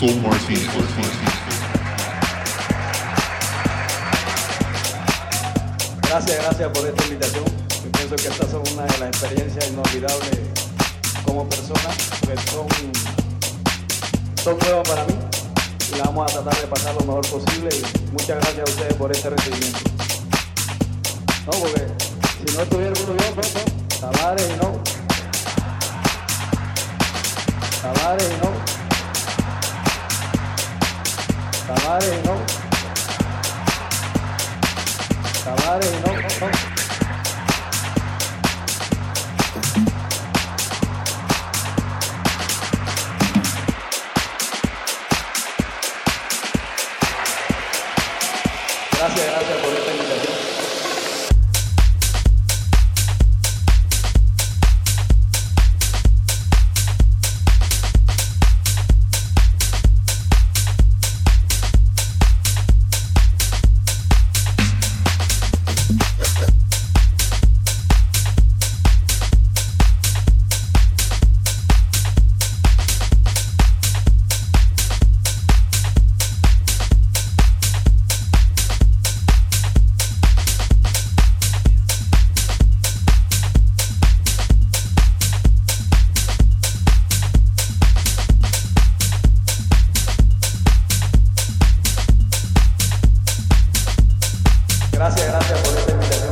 Soul Martínez. Gracias por esta invitación. Yo pienso que estas son una de las experiencias inolvidables como persona, que son nuevas para mí, y la vamos a tratar de pasar lo mejor posible. Y muchas gracias a ustedes por este recibimiento. No, porque si no estuviera uno yo, pues, Tavares y no. Gracias por esta invitación.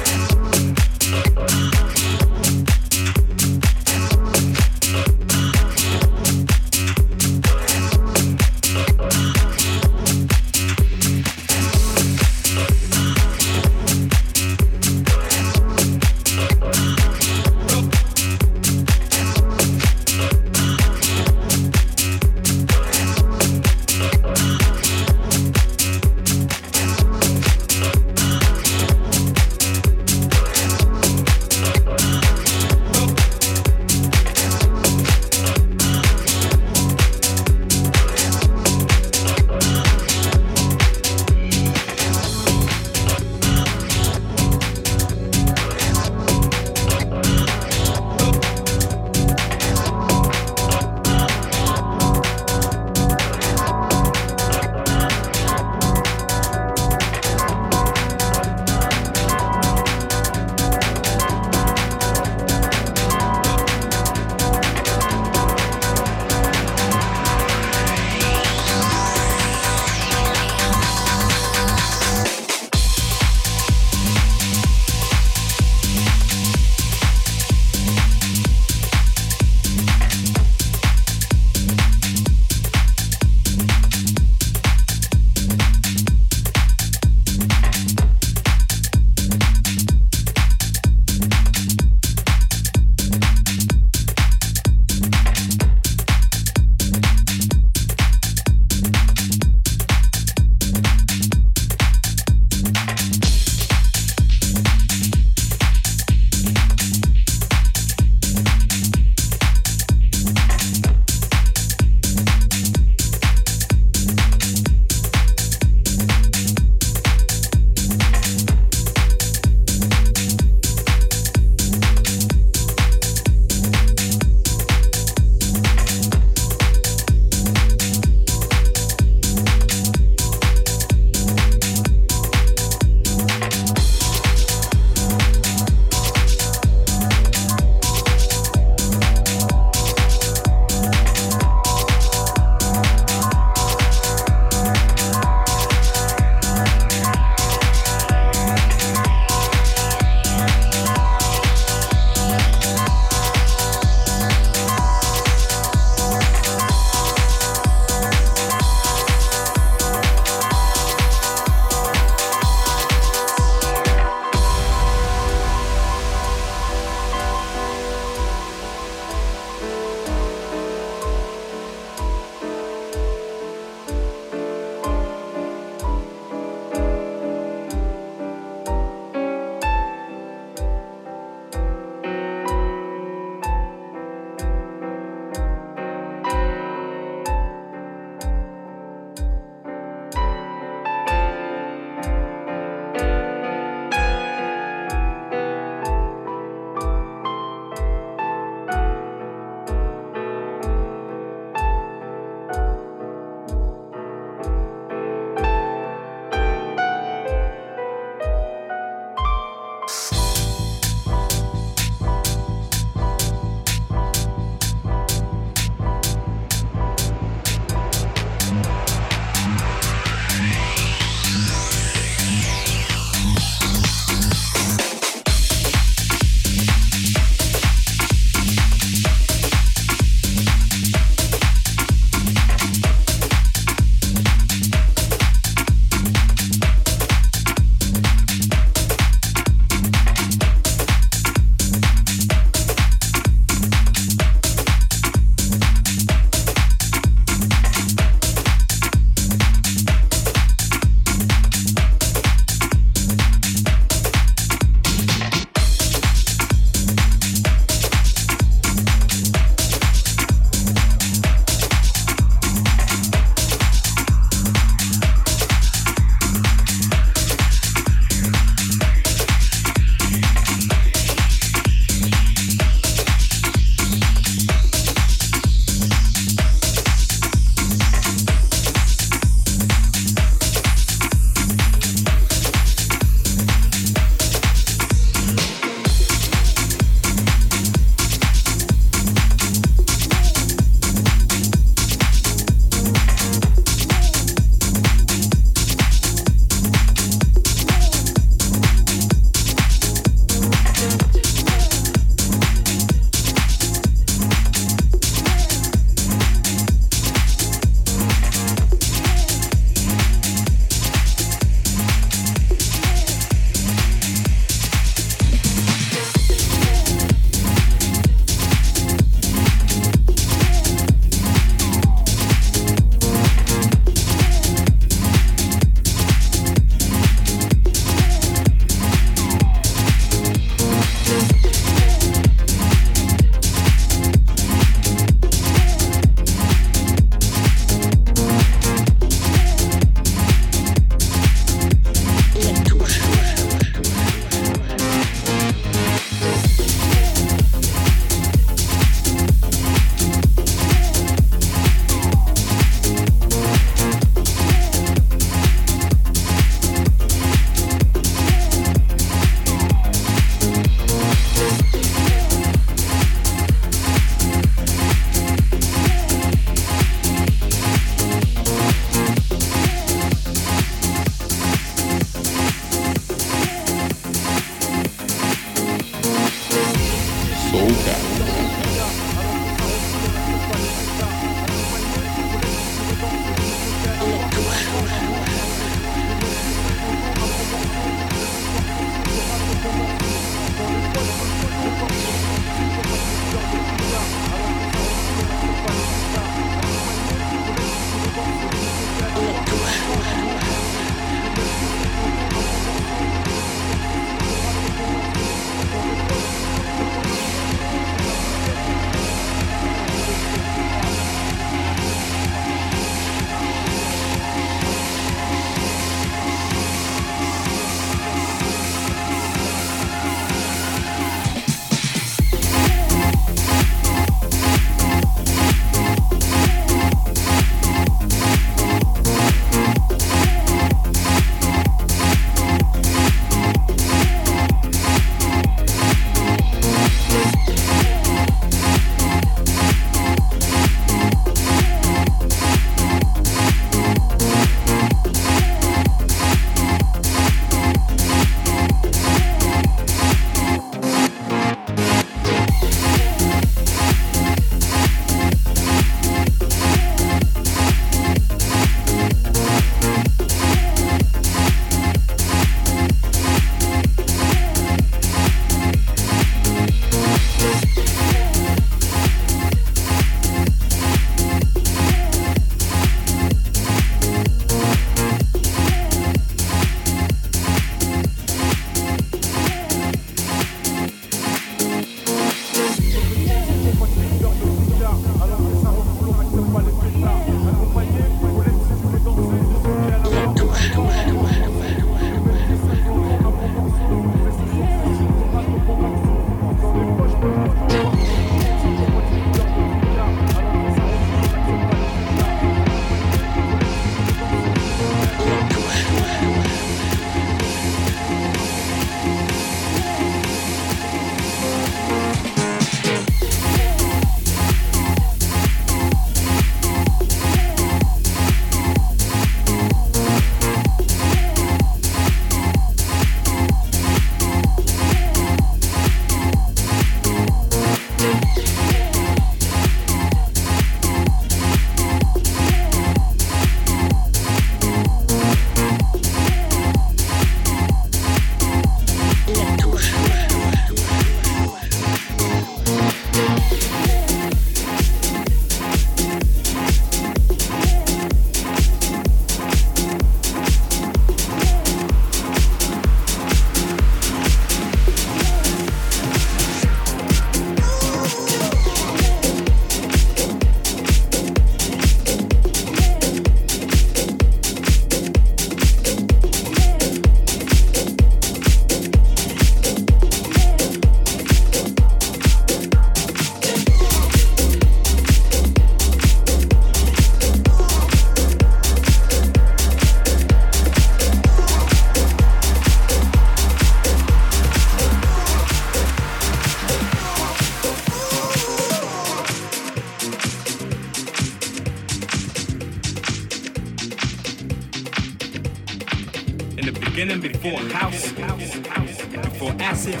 In the beginning, before house, before acid,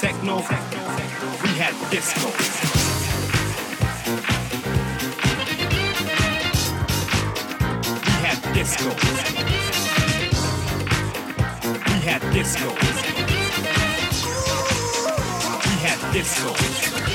techno, we had disco. Disco. We had disco. We had disco.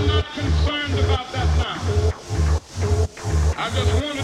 I'm not concerned about that now. I just want